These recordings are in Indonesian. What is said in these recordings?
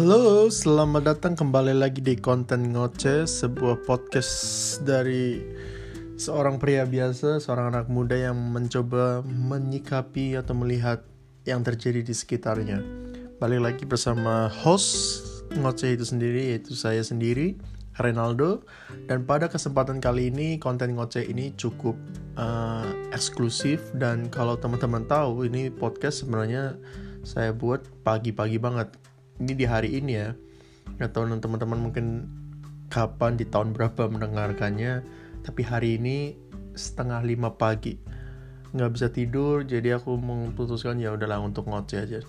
Halo, selamat datang kembali lagi di konten Ngoceh, sebuah podcast dari seorang pria biasa, seorang anak muda yang mencoba menyikapi atau melihat yang terjadi di sekitarnya. Balik lagi bersama host Ngoceh itu sendiri, yaitu saya sendiri, Rinaldo. Dan pada kesempatan kali ini, konten Ngoceh ini cukup eksklusif. Dan kalau teman-teman tahu, ini podcast sebenarnya saya buat pagi-pagi banget. Ini di hari ini ya. Nggak tahu teman-teman mungkin kapan, di tahun berapa mendengarkannya. Tapi hari ini 4:30 pagi. Nggak bisa tidur, jadi aku memutuskan ya udahlah untuk ngoceh aja.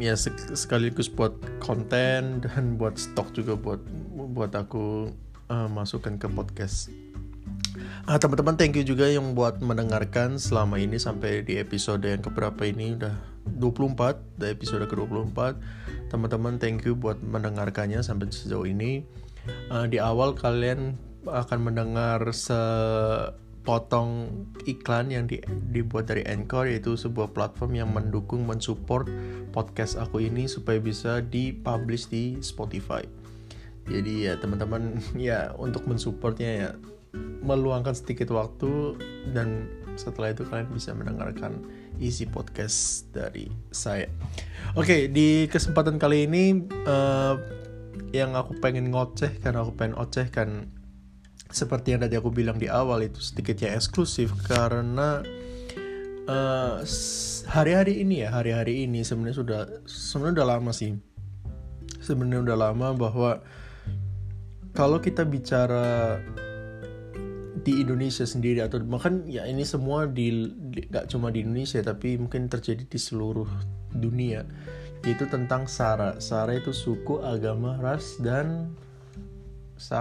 Ya sekaligus buat konten dan buat stok juga buat aku masukkan ke podcast. Teman-teman, thank you juga yang buat mendengarkan selama ini sampai di episode yang keberapa ini, udah 24, episode ke-24. Teman-teman, thank you buat mendengarkannya sampai sejauh ini. Di awal kalian akan mendengar sepotong iklan yang dibuat dari Anchor, yaitu sebuah platform yang mendukung, mensupport podcast aku ini supaya bisa dipublish di Spotify. Jadi ya teman-teman, ya untuk mensupportnya ya meluangkan sedikit waktu, dan setelah itu kalian bisa mendengarkan isi podcast dari saya. Oke, di kesempatan kali ini yang aku pengen ngoceh, karena aku pengen ocehkan seperti yang tadi aku bilang di awal, itu sedikitnya eksklusif karena hari-hari ini sebenarnya sudah lama sih. Sebenarnya udah lama bahwa kalau kita bicara di Indonesia sendiri, atau bahkan ya ini semua gak cuma di Indonesia tapi mungkin terjadi di seluruh dunia, yaitu tentang SARA itu suku, agama, ras, dan ya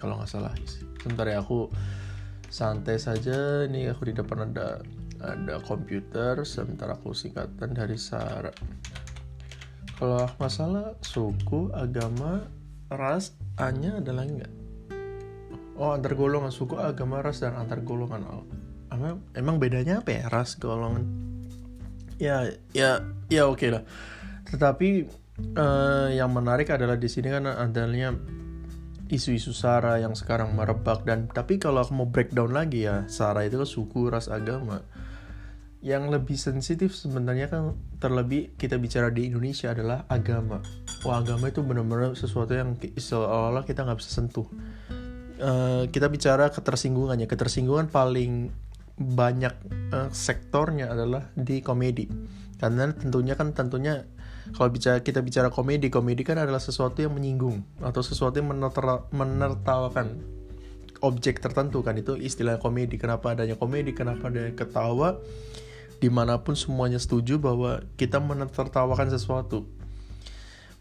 kalau gak salah. Sebentar ya, aku santai saja, ini aku di depan ada komputer. Sebentar, aku singkatan dari SARA kalau gak salah, suku, agama, ras, A-nya adalah enggak. Oh, antar golongan, suku, agama, ras, dan antar golongan. Emang bedanya apa ya? Ras, golongan. Ya oke lah. Tetapi yang menarik adalah di sini kan adanya isu-isu SARA yang sekarang merebak. Tapi kalau aku mau breakdown lagi ya, SARA itu kan suku, ras, agama. Yang lebih sensitif sebenarnya kan, terlebih kita bicara di Indonesia, adalah agama. Wah, agama itu benar-benar sesuatu yang seolah-olah kita nggak bisa sentuh. Kita bicara ketersinggungan paling banyak sektornya adalah di komedi, karena tentunya kalau kita bicara komedi kan adalah sesuatu yang menyinggung atau sesuatu yang menertawakan objek tertentu kan, itu istilah komedi. Kenapa adanya ketawa, dimanapun semuanya setuju bahwa kita menertawakan sesuatu,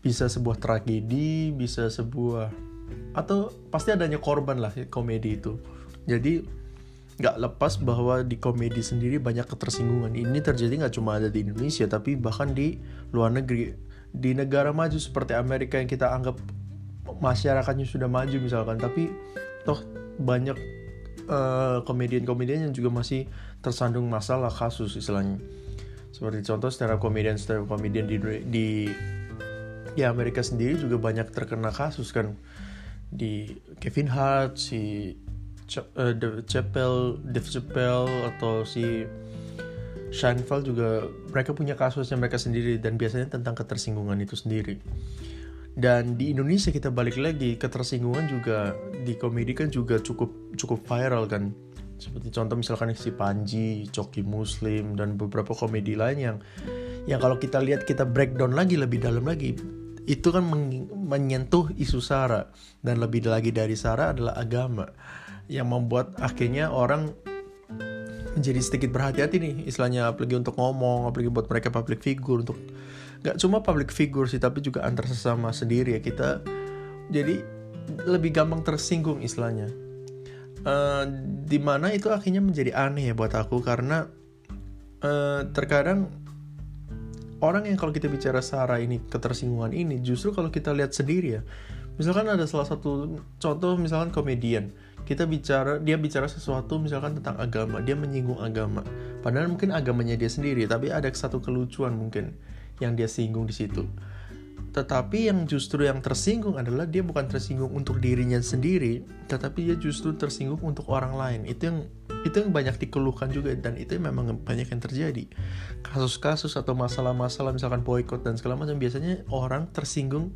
bisa sebuah tragedi, bisa sebuah, atau pasti adanya korban lah komedi itu. Jadi gak lepas bahwa di komedi sendiri banyak ketersinggungan. Ini terjadi gak cuma ada di Indonesia, tapi bahkan di luar negeri, di negara maju seperti Amerika yang kita anggap masyarakatnya sudah maju misalkan, tapi toh banyak komedian-komedian yang juga masih tersandung masalah kasus istilahnya. Seperti contoh stand-up komedian di Amerika sendiri juga banyak terkena kasus kan, di Kevin Hart, si Dave Chappelle, atau si Sheinfeld juga, mereka punya kasusnya mereka sendiri, dan biasanya tentang ketersinggungan itu sendiri. Dan di Indonesia kita balik lagi, ketersinggungan juga di komedi kan juga cukup viral kan. Seperti contoh misalkan si Panji, Coki Muslim, dan beberapa komedi lain yang kalau kita lihat, kita breakdown lagi lebih dalam lagi, itu kan menyentuh isu SARA, dan lebih lagi dari SARA adalah agama, yang membuat akhirnya orang menjadi sedikit berhati-hati nih istilahnya, apalagi untuk ngomong, apalagi buat mereka public figure, untuk nggak cuma public figure sih tapi juga antar sesama sendiri ya, kita jadi lebih gampang tersinggung istilahnya, dimana itu akhirnya menjadi aneh ya buat aku, karena terkadang orang yang kalau kita bicara SARA ini, ketersinggungan ini, justru kalau kita lihat sendiri ya, misalkan ada salah satu contoh, misalkan komedian, dia bicara sesuatu misalkan tentang agama, dia menyinggung agama, padahal mungkin agamanya dia sendiri, tapi ada satu kelucuan mungkin yang dia singgung di situ. Tetapi yang justru yang tersinggung adalah dia bukan tersinggung untuk dirinya sendiri, tetapi dia justru tersinggung untuk orang lain. Itu yang banyak dikeluhkan juga, dan itu memang banyak yang terjadi. Kasus-kasus atau masalah-masalah misalkan boykot dan segala macam, biasanya orang tersinggung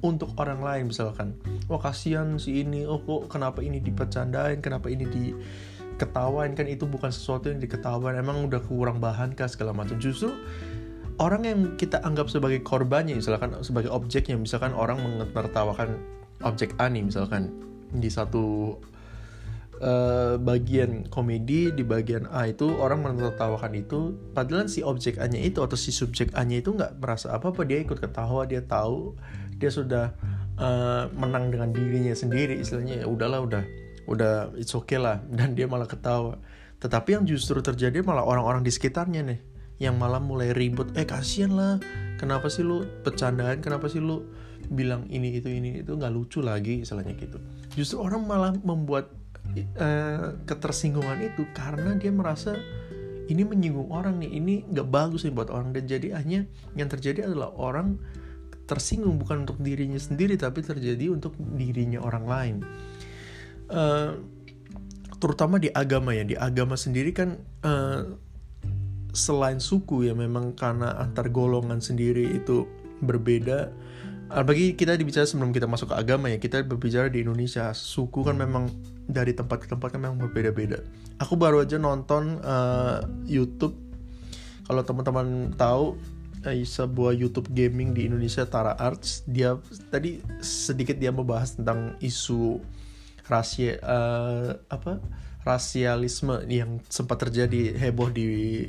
untuk orang lain misalkan. Wah, kasihan si ini, oh kok kenapa ini dipercandain, kenapa ini diketawain, kan itu bukan sesuatu yang diketawain, emang udah kurang bahan kah segala macam. Justru orang yang kita anggap sebagai korbannya, misalkan sebagai objeknya, misalkan orang menertawakan objek A nih misalkan di satu bagian komedi, di bagian A itu orang menertawakan itu, padahal si objek A-nya itu atau si subjek A-nya itu nggak merasa apa-apa, dia ikut ketawa, dia tahu dia sudah menang dengan dirinya sendiri, istilahnya ya udahlah, udah it's okay lah, dan dia malah ketawa. Tetapi yang justru terjadi malah orang-orang di sekitarnya nih, yang malah mulai ribut, kasihan lah, kenapa sih lu bercandaan, kenapa sih lu bilang ini itu nggak lucu lagi, istilahnya gitu. Justru orang malah membuat ketersinggungan itu karena dia merasa ini menyinggung orang nih, ini nggak bagus nih buat orang, dan jadi akhirnya yang terjadi adalah orang tersinggung bukan untuk dirinya sendiri, tapi terjadi untuk dirinya orang lain. Terutama di agama ya, di agama sendiri kan selain suku ya, memang karena antar golongan sendiri itu berbeda. Apalagi kita dibicara sebelum kita masuk ke agama ya, kita berbicara di Indonesia, suku kan memang dari tempat ke tempat kan memang berbeda-beda. Aku baru aja nonton YouTube, kalau teman-teman tahu sebuah YouTube gaming di Indonesia, Tara Arts, dia tadi sedikit dia membahas tentang isu rasialisme yang sempat terjadi heboh di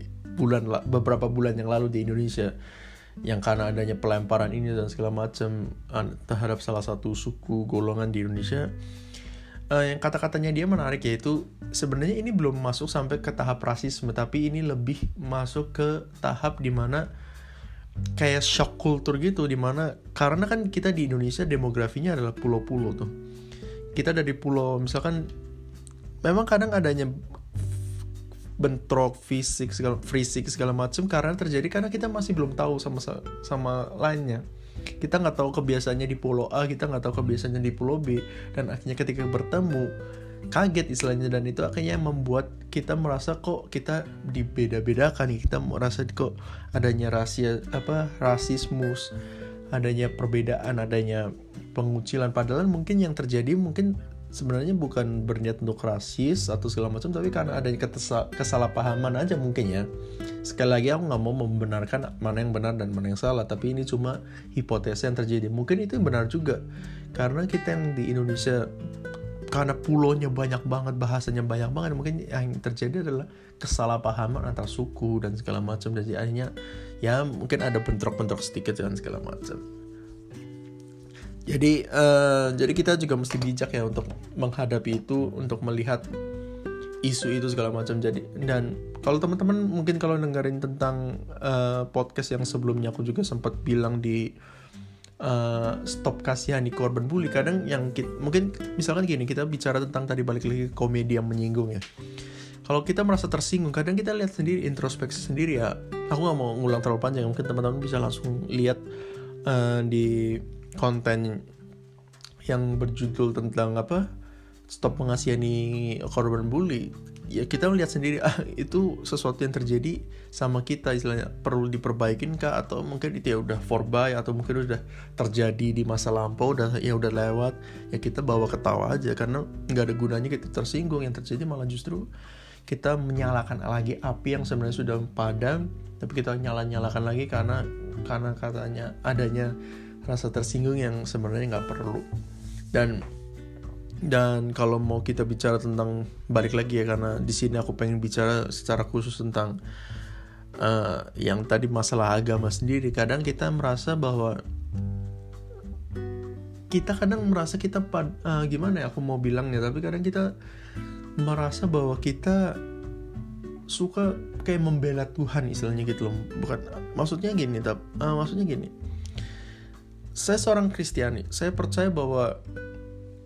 beberapa bulan yang lalu di Indonesia, yang karena adanya pelemparan ini dan segala macam terhadap salah satu suku golongan di Indonesia. Yang kata-katanya dia menarik, yaitu sebenarnya ini belum masuk sampai ke tahap rasisme, tapi ini lebih masuk ke tahap dimana kayak shock culture gitu, dimana karena kan kita di Indonesia demografinya adalah pulau-pulau tuh, kita dari pulau misalkan memang kadang adanya bentrok fisik segala macam karena terjadi karena kita masih belum tahu sama lainnya. Kita nggak tahu kebiasaannya di pulau A, kita nggak tahu kebiasaannya di pulau B, dan akhirnya ketika bertemu kaget istilahnya, dan itu akhirnya membuat kita merasa kok kita dibeda-bedakan nih, kita merasa kok adanya rasismus, adanya perbedaan, adanya pengucilan, padahal mungkin yang terjadi mungkin sebenarnya bukan berniat untuk rasis atau segala macam, tapi karena ada kesalahpahaman aja mungkin ya. Sekali lagi aku nggak mau membenarkan mana yang benar dan mana yang salah, tapi ini cuma hipotesa yang terjadi. Mungkin itu yang benar juga, karena kita yang di Indonesia karena pulonya banyak banget, bahasanya banyak banget, mungkin yang terjadi adalah kesalahpahaman antar suku dan segala macam, dan akhirnya ya mungkin ada bentrok-bentrok sedikit dan segala macam. Jadi kita juga mesti bijak ya untuk menghadapi itu, untuk melihat isu itu segala macam. Jadi, dan kalau teman-teman mungkin kalau dengerin tentang podcast yang sebelumnya aku juga sempat bilang di stop kasihani korban bully, kadang yang mungkin misalkan gini, kita bicara tentang tadi balik lagi komedi yang menyinggung ya. Kalau kita merasa tersinggung, kadang kita lihat sendiri, introspeksi sendiri ya. Aku nggak mau ngulang terlalu panjang, mungkin teman-teman bisa langsung lihat di konten yang berjudul tentang stop mengasihani korban bully ya, kita melihat sendiri itu sesuatu yang terjadi sama kita, istilahnya perlu diperbaikin kah, atau mungkin itu ya udah forby, atau mungkin udah terjadi di masa lampau, udah lewat ya, kita bawa ketawa aja karena nggak ada gunanya kita tersinggung. Yang terjadi malah justru kita menyalakan lagi api yang sebenarnya sudah padam, tapi kita nyalakan lagi karena katanya adanya rasa tersinggung yang sebenarnya nggak perlu. Dan kalau mau kita bicara tentang balik lagi ya, karena di sini aku pengen bicara secara khusus tentang yang tadi masalah agama sendiri. Kadang kita merasa bahwa kadang kita merasa bahwa kita suka kayak membela Tuhan istilahnya gitu loh. Maksudnya gini, saya seorang Kristiani, saya percaya bahwa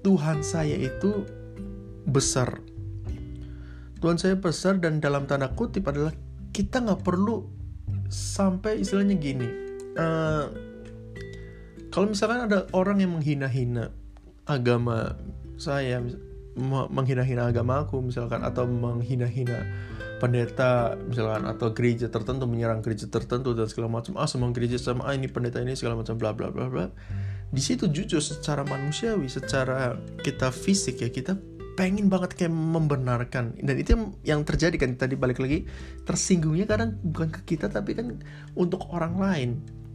Tuhan saya itu besar. Tuhan saya besar, dan dalam tanda kutip adalah kita nggak perlu sampai istilahnya gini, kalau misalkan ada orang yang menghina-hina agama saya, menghina-hina agama aku misalkan, atau menghina-hina pendeta misalkan, atau gereja tertentu, menyerang gereja tertentu dan segala macam, semua gereja sama, ini pendeta ini segala macam bla bla bla bla. Di situ jujur secara manusiawi, secara kita fisik ya, kita pengen banget kayak membenarkan, dan itu yang terjadi kan. Tadi balik lagi, tersinggungnya kadang bukan ke kita tapi kan untuk orang lain,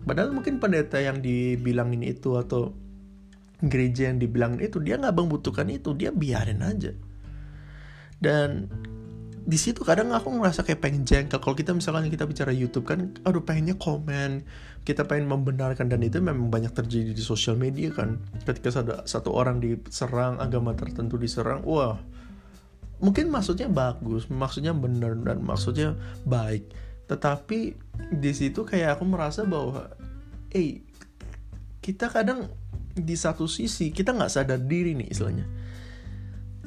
padahal mungkin pendeta yang dibilangin itu atau gereja yang dibilangin itu dia gak membutuhkan itu, dia biarin aja. Dan di situ kadang aku ngerasa kayak pengen jengkel. Kalau kita misalkan kita bicara YouTube kan, aduh pengennya komen, kita pengen membenarkan, dan itu memang banyak terjadi di sosial media kan. Ketika ada satu orang diserang, agama tertentu diserang, wah, mungkin maksudnya bagus, maksudnya benar dan maksudnya baik. Tetapi di situ kayak aku merasa bahwa, kita kadang di satu sisi kita nggak sadar diri nih istilahnya.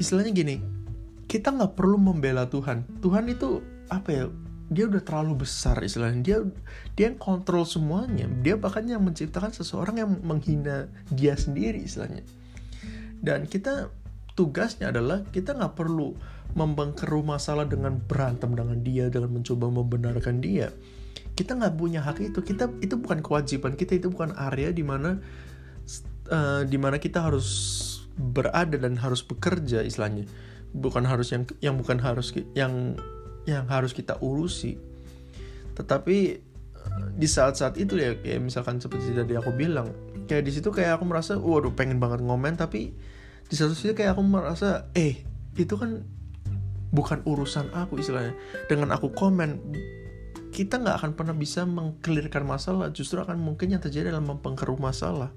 Istilahnya gini. Kita nggak perlu membela Tuhan. Tuhan itu apa ya? Dia udah terlalu besar istilahnya. Dia yang kontrol semuanya. Dia bahkan yang menciptakan seseorang yang menghina dia sendiri istilahnya. Dan kita tugasnya adalah kita nggak perlu membengkeru masalah dengan berantem dengan dia, dengan mencoba membenarkan dia. Kita nggak punya hak itu. Itu bukan kewajiban kita. Itu bukan area di mana kita harus berada dan harus bekerja istilahnya. Bukan harus yang harus kita urusi. Tetapi di saat-saat itu ya, kayak misalkan seperti tadi aku bilang, kayak di situ kayak aku merasa, waduh pengen banget ngomen, tapi di satu sisi kayak aku merasa, itu kan bukan urusan aku istilahnya. Dengan aku komen, kita nggak akan pernah bisa mengkelirkan masalah, justru akan mungkin yang terjadi adalah mempengkeruh masalah.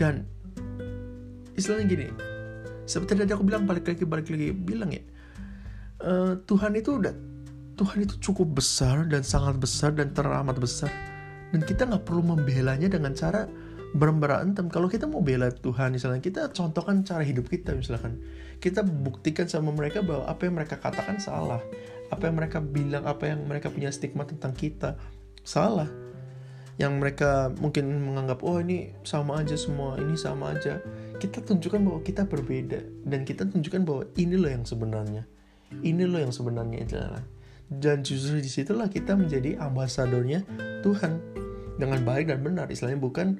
Dan istilahnya gini. Seperti tadi aku bilang, balik lagi bilang ya, Tuhan itu cukup besar dan sangat besar dan teramat besar, dan kita nggak perlu membelanya dengan cara berantem. Kalau kita mau bela Tuhan misalnya, kita contohkan cara hidup kita misalkan, kita buktikan sama mereka bahwa apa yang mereka katakan salah, apa yang mereka bilang, apa yang mereka punya stigma tentang kita salah, yang mereka mungkin menganggap ini sama aja, semua ini sama aja. Kita tunjukkan bahwa kita berbeda, dan kita tunjukkan bahwa ini loh yang sebenarnya adalah. Dan justru disitulah kita menjadi ambasadornya Tuhan dengan baik dan benar istilahnya, bukan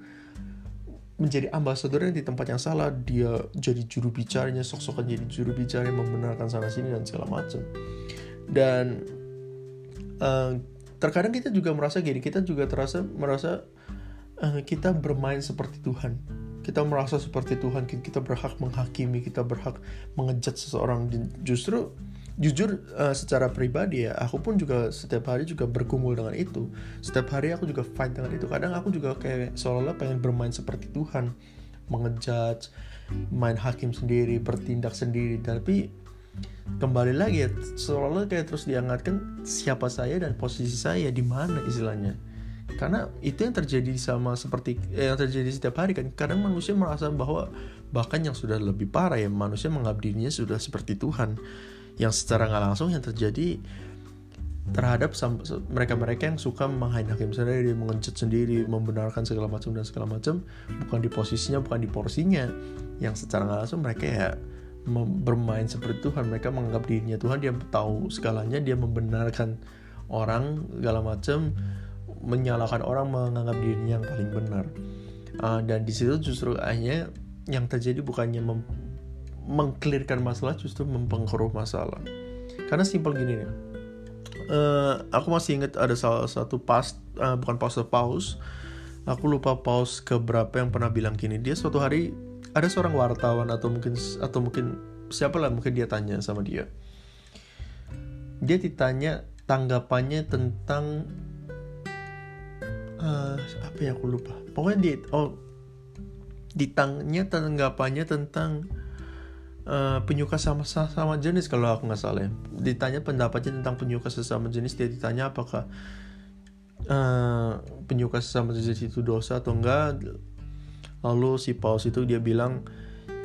menjadi ambasadornya di tempat yang salah, dia jadi juru bicaranya, sok-sokan jadi juru bicara yang membenarkan sana sini dan segala macam. Dan terkadang kita juga merasa gini, kita juga merasa kita bermain seperti Tuhan. Kita merasa seperti Tuhan, kita berhak menghakimi, kita berhak mengejat seseorang. Justru, jujur secara pribadi ya, aku pun juga setiap hari juga bergumul dengan itu. Setiap hari aku juga fight dengan itu. Kadang aku juga kayak seolah-olah pengen bermain seperti Tuhan, mengejat, main hakim sendiri, bertindak sendiri. Tapi kembali lagi ya, seolah-olah kayak terus diangkatkan siapa saya dan posisi saya di mana istilahnya. Karena itu yang terjadi sama seperti yang terjadi setiap hari kan. Kadang manusia merasa bahwa, bahkan yang sudah lebih parah ya, manusia menganggap dirinya sudah seperti Tuhan, yang secara nggak langsung yang terjadi terhadap mereka-mereka yang suka menghakim sendiri, mengejut sendiri, membenarkan segala macam dan segala macam, bukan di posisinya, bukan di porsinya, yang secara nggak langsung mereka ya bermain seperti Tuhan. Mereka menganggap dirinya Tuhan, dia tahu segalanya, dia membenarkan orang segala macam, menyalahkan orang, menganggap dirinya yang paling benar. Dan di situ justru akhirnya yang terjadi bukannya mengklirkan masalah, justru mempengkeruh masalah. Karena simpel gini nih. Aku masih ingat ada salah satu paus. Aku lupa paus keberapa yang pernah bilang gini. Dia suatu hari ada seorang wartawan atau mungkin siapalah, mungkin dia tanya sama dia. Dia ditanya tanggapannya tentang apa ya, aku lupa. Pokoknya ditanya tanggapannya tentang penyuka sama jenis, kalau aku nggak salah ya. Ditanya pendapatnya tentang penyuka sesama jenis. Dia ditanya apakah penyuka sesama jenis itu dosa atau enggak. Lalu si paus itu dia bilang,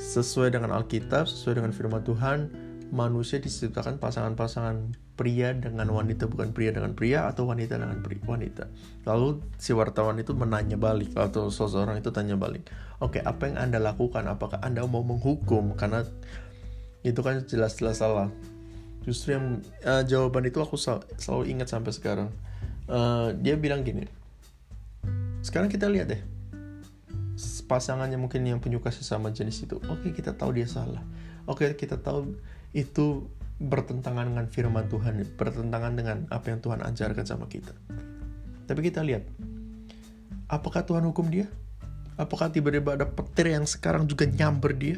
sesuai dengan Alkitab, sesuai dengan firman Tuhan, manusia diciptakan pasangan-pasangan pria dengan wanita, bukan pria dengan pria atau wanita dengan wanita. Lalu si wartawan itu menanya balik, atau seseorang itu tanya balik, oke, apa yang Anda lakukan? Apakah Anda mau menghukum? Karena itu kan jelas-jelas salah. Justru yang jawaban itu aku selalu ingat sampai sekarang. Dia bilang gini, sekarang kita lihat deh pasangannya mungkin yang punya kasih sama jenis itu. Oke, kita tahu dia salah. Oke, kita tahu itu bertentangan dengan firman Tuhan, bertentangan dengan apa yang Tuhan ajarkan sama kita. Tapi kita lihat, apakah Tuhan hukum dia? Apakah tiba-tiba ada petir yang sekarang juga nyamber dia?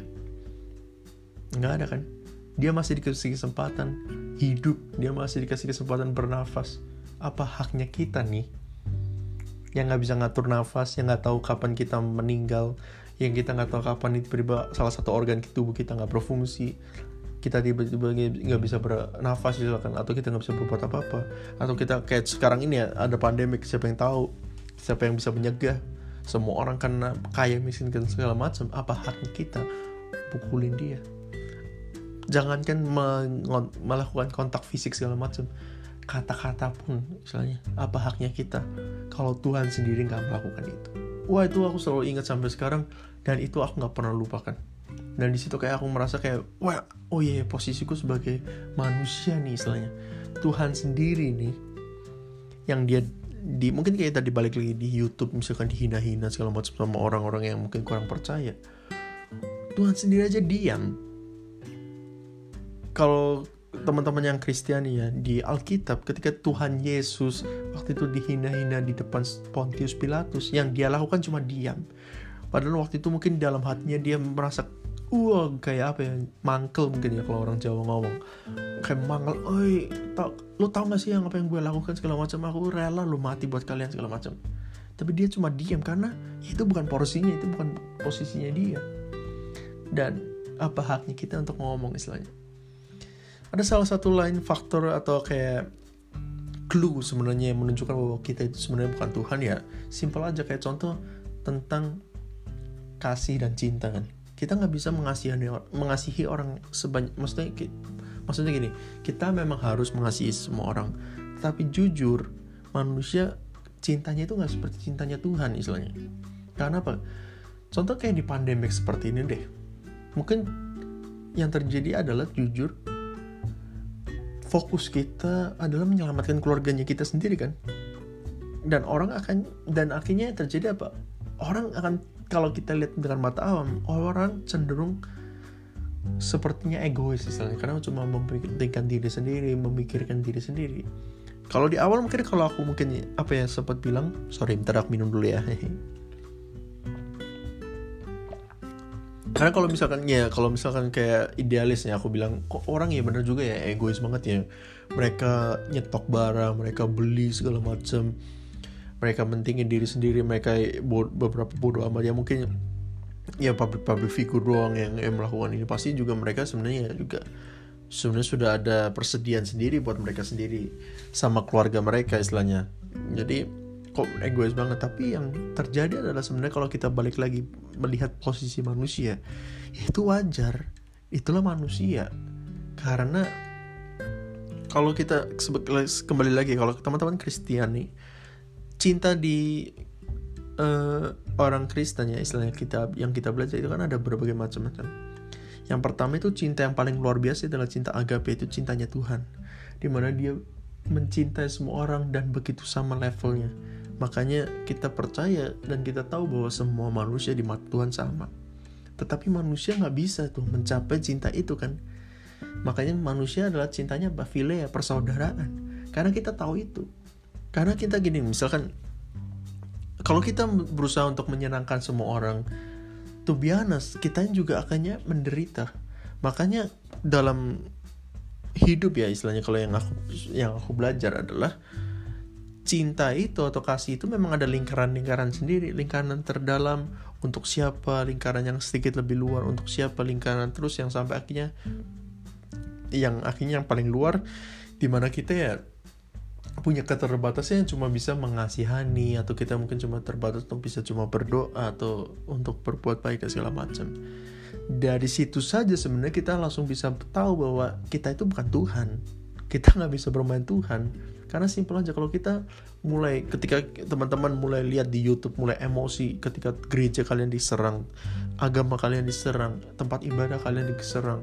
Nggak ada kan? Dia masih dikasih kesempatan hidup, dia masih dikasih kesempatan bernafas. Apa haknya kita nih? Yang nggak bisa ngatur nafas, yang nggak tahu kapan kita meninggal, yang kita nggak tahu kapan tiba-tiba salah satu organ tubuh kita nggak berfungsi, kita tiba-tiba nggak bisa bernafas misalkan, atau kita nggak bisa berbuat apa-apa, atau kita kayak sekarang ini ya, ada pandemik, siapa yang tahu, siapa yang bisa menyegah? Semua orang kena, kaya miskin dan segala macam. Apa haknya kita pukulin dia? Jangankan melakukan kontak fisik segala macam, kata-kata pun misalnya, apa haknya kita kalau Tuhan sendiri nggak melakukan itu? Wah, itu aku selalu ingat sampai sekarang, dan itu aku nggak pernah lupakan. Dan di situ kayak aku merasa kayak, wah, oh iya, posisiku sebagai manusia nih istilahnya, Tuhan sendiri nih yang dia mungkin kayak tadi balik lagi di YouTube misalkan dihina-hina segala macam sama orang-orang yang mungkin kurang percaya, Tuhan sendiri aja diam. Kalau teman-teman yang Kristiani ya, di Alkitab ketika Tuhan Yesus waktu itu dihina-hina di depan Pontius Pilatus, yang dia lakukan cuma diam. Padahal waktu itu mungkin dalam hatinya dia merasa, kayak apa ya, mangkel mungkin ya kalau orang Jawa ngomong, kayak mangkel, lo tau gak sih apa yang gue lakukan segala macam, aku rela lo mati buat kalian segala macam. Tapi dia cuma diam karena itu bukan porsinya, itu bukan posisinya dia. Dan apa haknya kita untuk ngomong istilahnya? Ada salah satu lain faktor atau kayak clue sebenarnya yang menunjukkan bahwa kita itu sebenarnya bukan Tuhan ya. Simpel aja, kayak contoh tentang kasih dan cinta kan. Kita nggak bisa mengasihi orang sebanyak, maksudnya gini, kita memang harus mengasihi semua orang. Tapi jujur, manusia cintanya itu nggak seperti cintanya Tuhan istilahnya. Karena apa? Contoh kayak di pandemik seperti ini deh. Mungkin yang terjadi adalah jujur, fokus kita adalah menyelamatkan keluarganya kita sendiri kan. Dan orang akan, dan akhirnya terjadi apa? Orang akan, kalau kita lihat dengan mata awam, orang cenderung sepertinya egois istilahnya, karena cuma memikirkan diri sendiri, Kalau di awal mungkin, kalau aku mungkin apa ya, sempat bilang, sorry bentar aku minum dulu ya. Karena kalau misalkan kayak idealisnya aku bilang, kok orang ya benar juga ya, egois banget ya, mereka nyetok barang, mereka beli segala macam, mereka mentingin diri sendiri, mereka beberapa bodoh amat ya, mungkin ya public figure doang yang melakukan ini. Pasti juga mereka sebenarnya sudah ada persediaan sendiri buat mereka sendiri sama keluarga mereka istilahnya. Jadi kok egois banget. Tapi yang terjadi adalah sebenarnya kalau kita balik lagi melihat posisi manusia, itu wajar, itulah manusia. Karena kalau kita kembali lagi, kalau teman-teman Kristiani, cinta di orang Kristen ya istilahnya, kita yang kita belajar itu kan ada berbagai macam-macam. Yang pertama itu cinta yang paling luar biasa adalah cinta agape, itu cintanya Tuhan, dimana dia mencintai semua orang dan begitu sama levelnya. Makanya kita percaya dan kita tahu bahwa semua manusia di mata Tuhan sama. Tetapi manusia nggak bisa tuh mencapai cinta itu kan. Makanya manusia adalah cintanya philia, persaudaraan. Karena kita tahu itu. Karena kita gini, misalkan kalau kita berusaha untuk menyenangkan semua orang, to be honest, kita juga akannya menderita. Makanya dalam hidup ya istilahnya, kalau yang aku belajar adalah cinta itu atau kasih itu memang ada lingkaran-lingkaran sendiri, lingkaran terdalam untuk siapa, lingkaran yang sedikit lebih luar untuk siapa, lingkaran terus yang sampai akhirnya yang paling luar, dimana kita ya punya keterbatasan yang cuma bisa mengasihani, atau kita mungkin cuma terbatas untuk bisa cuma berdoa atau untuk berbuat baik dan segala macam. Dari situ saja sebenarnya kita langsung bisa tahu bahwa kita itu bukan Tuhan. Kita nggak bisa bermain Tuhan. Karena simpel aja, kalau kita mulai, ketika teman-teman mulai lihat di YouTube, mulai emosi ketika gereja kalian diserang, agama kalian diserang, tempat ibadah kalian diserang,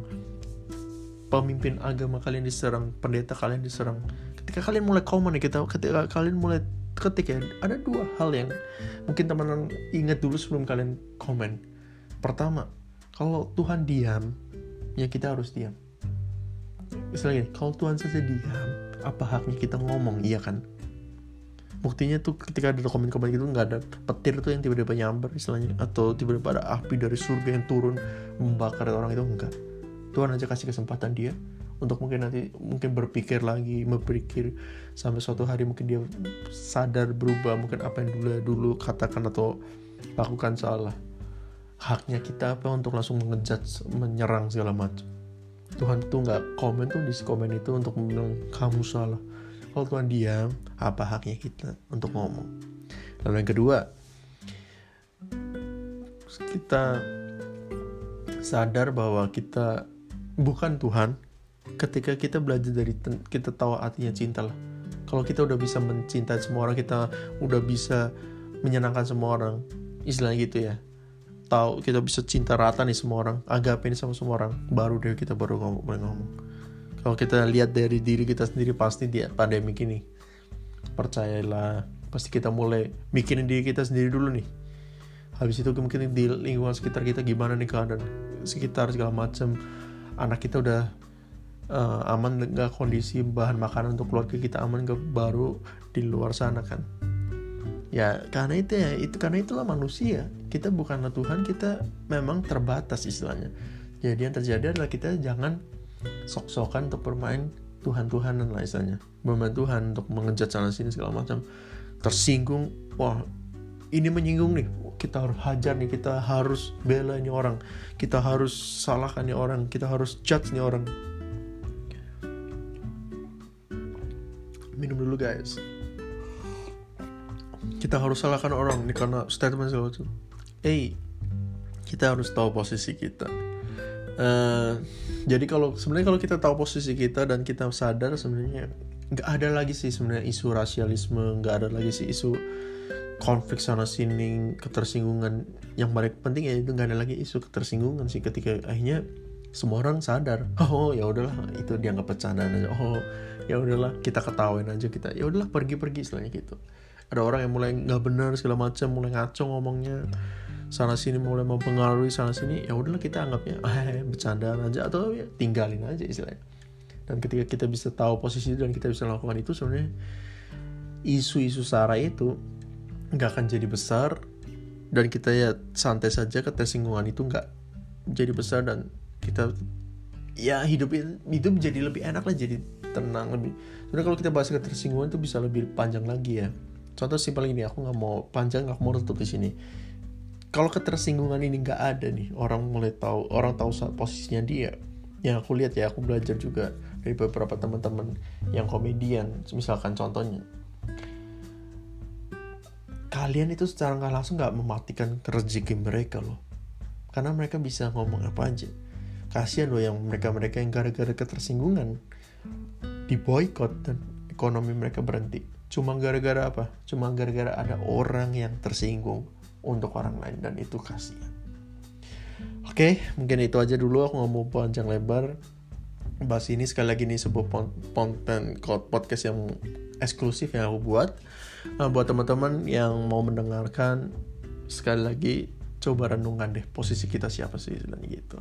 pemimpin agama kalian diserang, pendeta kalian diserang. Ketika kalian mulai komen, ketika kalian mulai ketik ya, ada dua hal yang mungkin teman-teman ingat dulu sebelum kalian komen. Pertama, kalau Tuhan diam, ya kita harus diam. Misalnya gini, kalau Tuhan saja diam, apa haknya kita ngomong, iya kan? Buktinya tuh ketika ada komen-komen gitu, nggak ada petir tuh yang tiba-tiba nyamber istilahnya, atau tiba-tiba ada api dari surga yang turun membakar orang itu, enggak. Tuhan aja kasih kesempatan dia untuk mungkin nanti mungkin berpikir lagi, berpikir sampai suatu hari mungkin dia sadar, berubah, mungkin apa yang dulu katakan atau lakukan salah. Haknya kita apa untuk langsung mengejudge, menyerang segala macam? Tuhan tuh nggak komen tuh di komen itu untuk bilang kamu salah. Kalau Tuhan diam, apa haknya kita untuk ngomong? Lalu yang kedua, kita sadar bahwa kita bukan Tuhan. Ketika kita belajar dari kita tahu artinya cinta lah. Kalau kita udah bisa mencintai semua orang, kita udah bisa menyenangkan semua orang, istilahnya gitu ya. Tahu kita bisa cinta rata nih semua orang, agape ini sama semua orang, baru deh kita baru ngomong. Kalau kita lihat dari diri kita sendiri, pasti di pandemi ini, percayalah, pasti kita mulai mikirin diri kita sendiri dulu nih. Habis itu mungkin di lingkungan sekitar kita gimana nih keadaan sekitar segala macam, anak kita udah aman nggak, kondisi bahan makanan untuk keluarga kita aman nggak, baru di luar sana kan. Ya karena itu ya, karena itulah manusia. Kita bukanlah Tuhan, kita memang terbatas istilahnya. Jadi yang terjadi adalah kita jangan sok-sokan untuk bermain Tuhan-Tuhanan lah istilahnya. Bermain Tuhan untuk mengejat sana sini segala macam. Tersinggung, wah ini menyinggung nih, kita harus hajar nih, kita harus bela nih orang, kita harus salahkan nih orang, kita harus judge nih orang. Minum dulu guys. Kita harus salahkan orang nih karena statement segala macam. Kita harus tahu posisi kita. Jadi kalau kita tahu posisi kita dan kita sadar, sebenarnya nggak ada lagi sih sebenarnya isu rasialisme, nggak ada lagi sih isu konflik sana sini, ketersinggungan. Yang paling penting ya itu nggak ada lagi isu ketersinggungan sih, ketika akhirnya semua orang sadar, oh ya udahlah itu dianggap bercandaan aja, oh ya udahlah kita ketawain aja, kita ya udahlah pergi istilahnya gitu. Ada orang yang mulai nggak benar segala macam, mulai ngaco ngomongnya sana sini, mulai mempengaruhi sana sini, ya udahlah kita anggapnya bercandaan aja atau ya, tinggalin aja istilahnya. Dan ketika kita bisa tahu posisi itu dan kita bisa lakukan itu, sebenarnya isu-isu sara itu nggak akan jadi besar, dan kita ya santai saja, ketersinggungan itu nggak jadi besar, dan kita ya hidup jadi lebih enak lah, jadi tenang lebih. Sebenarnya kalau kita bahas ketersinggungan itu bisa lebih panjang lagi ya. Contoh simpel ini, aku nggak mau panjang, nggak mau tutup di sini. Kalau ketersinggungan ini nggak ada nih, orang mulai tahu, orang tahu posisinya dia. Yang aku lihat ya, aku belajar juga dari beberapa teman-teman yang komedian, misalkan contohnya. Kalian itu secara nggak langsung nggak mematikan rezeki mereka loh, karena mereka bisa ngomong apa aja. Kasian loh yang mereka yang gara-gara ketersinggungan diboykot dan ekonomi mereka berhenti. Cuma gara-gara apa? Cuma gara-gara ada orang yang tersinggung untuk orang lain, dan itu kasihan. Oke, mungkin itu aja dulu, aku gak mau panjang lebar bahas ini. Sekali lagi ini sebuah konten podcast yang eksklusif yang aku buat. Buat teman-teman yang mau mendengarkan, sekali lagi coba renungkan deh posisi kita siapa sih gitu.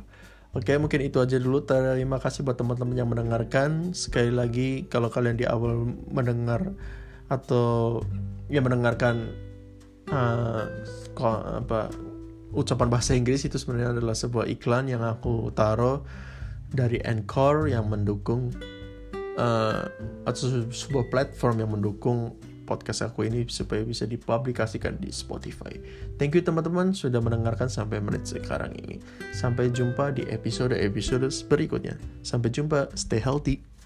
Oke, mungkin itu aja dulu. Terima kasih buat teman-teman yang mendengarkan. Sekali lagi, kalau kalian di awal mendengar atau yang mendengarkan ucapan bahasa Inggris, itu sebenarnya adalah sebuah iklan yang aku taruh dari Anchor yang mendukung atau sebuah platform yang mendukung podcast aku ini supaya bisa dipublikasikan di Spotify. Thank you teman-teman sudah mendengarkan sampai menit sekarang ini. Sampai jumpa di episode-episode berikutnya. Sampai jumpa, stay healthy.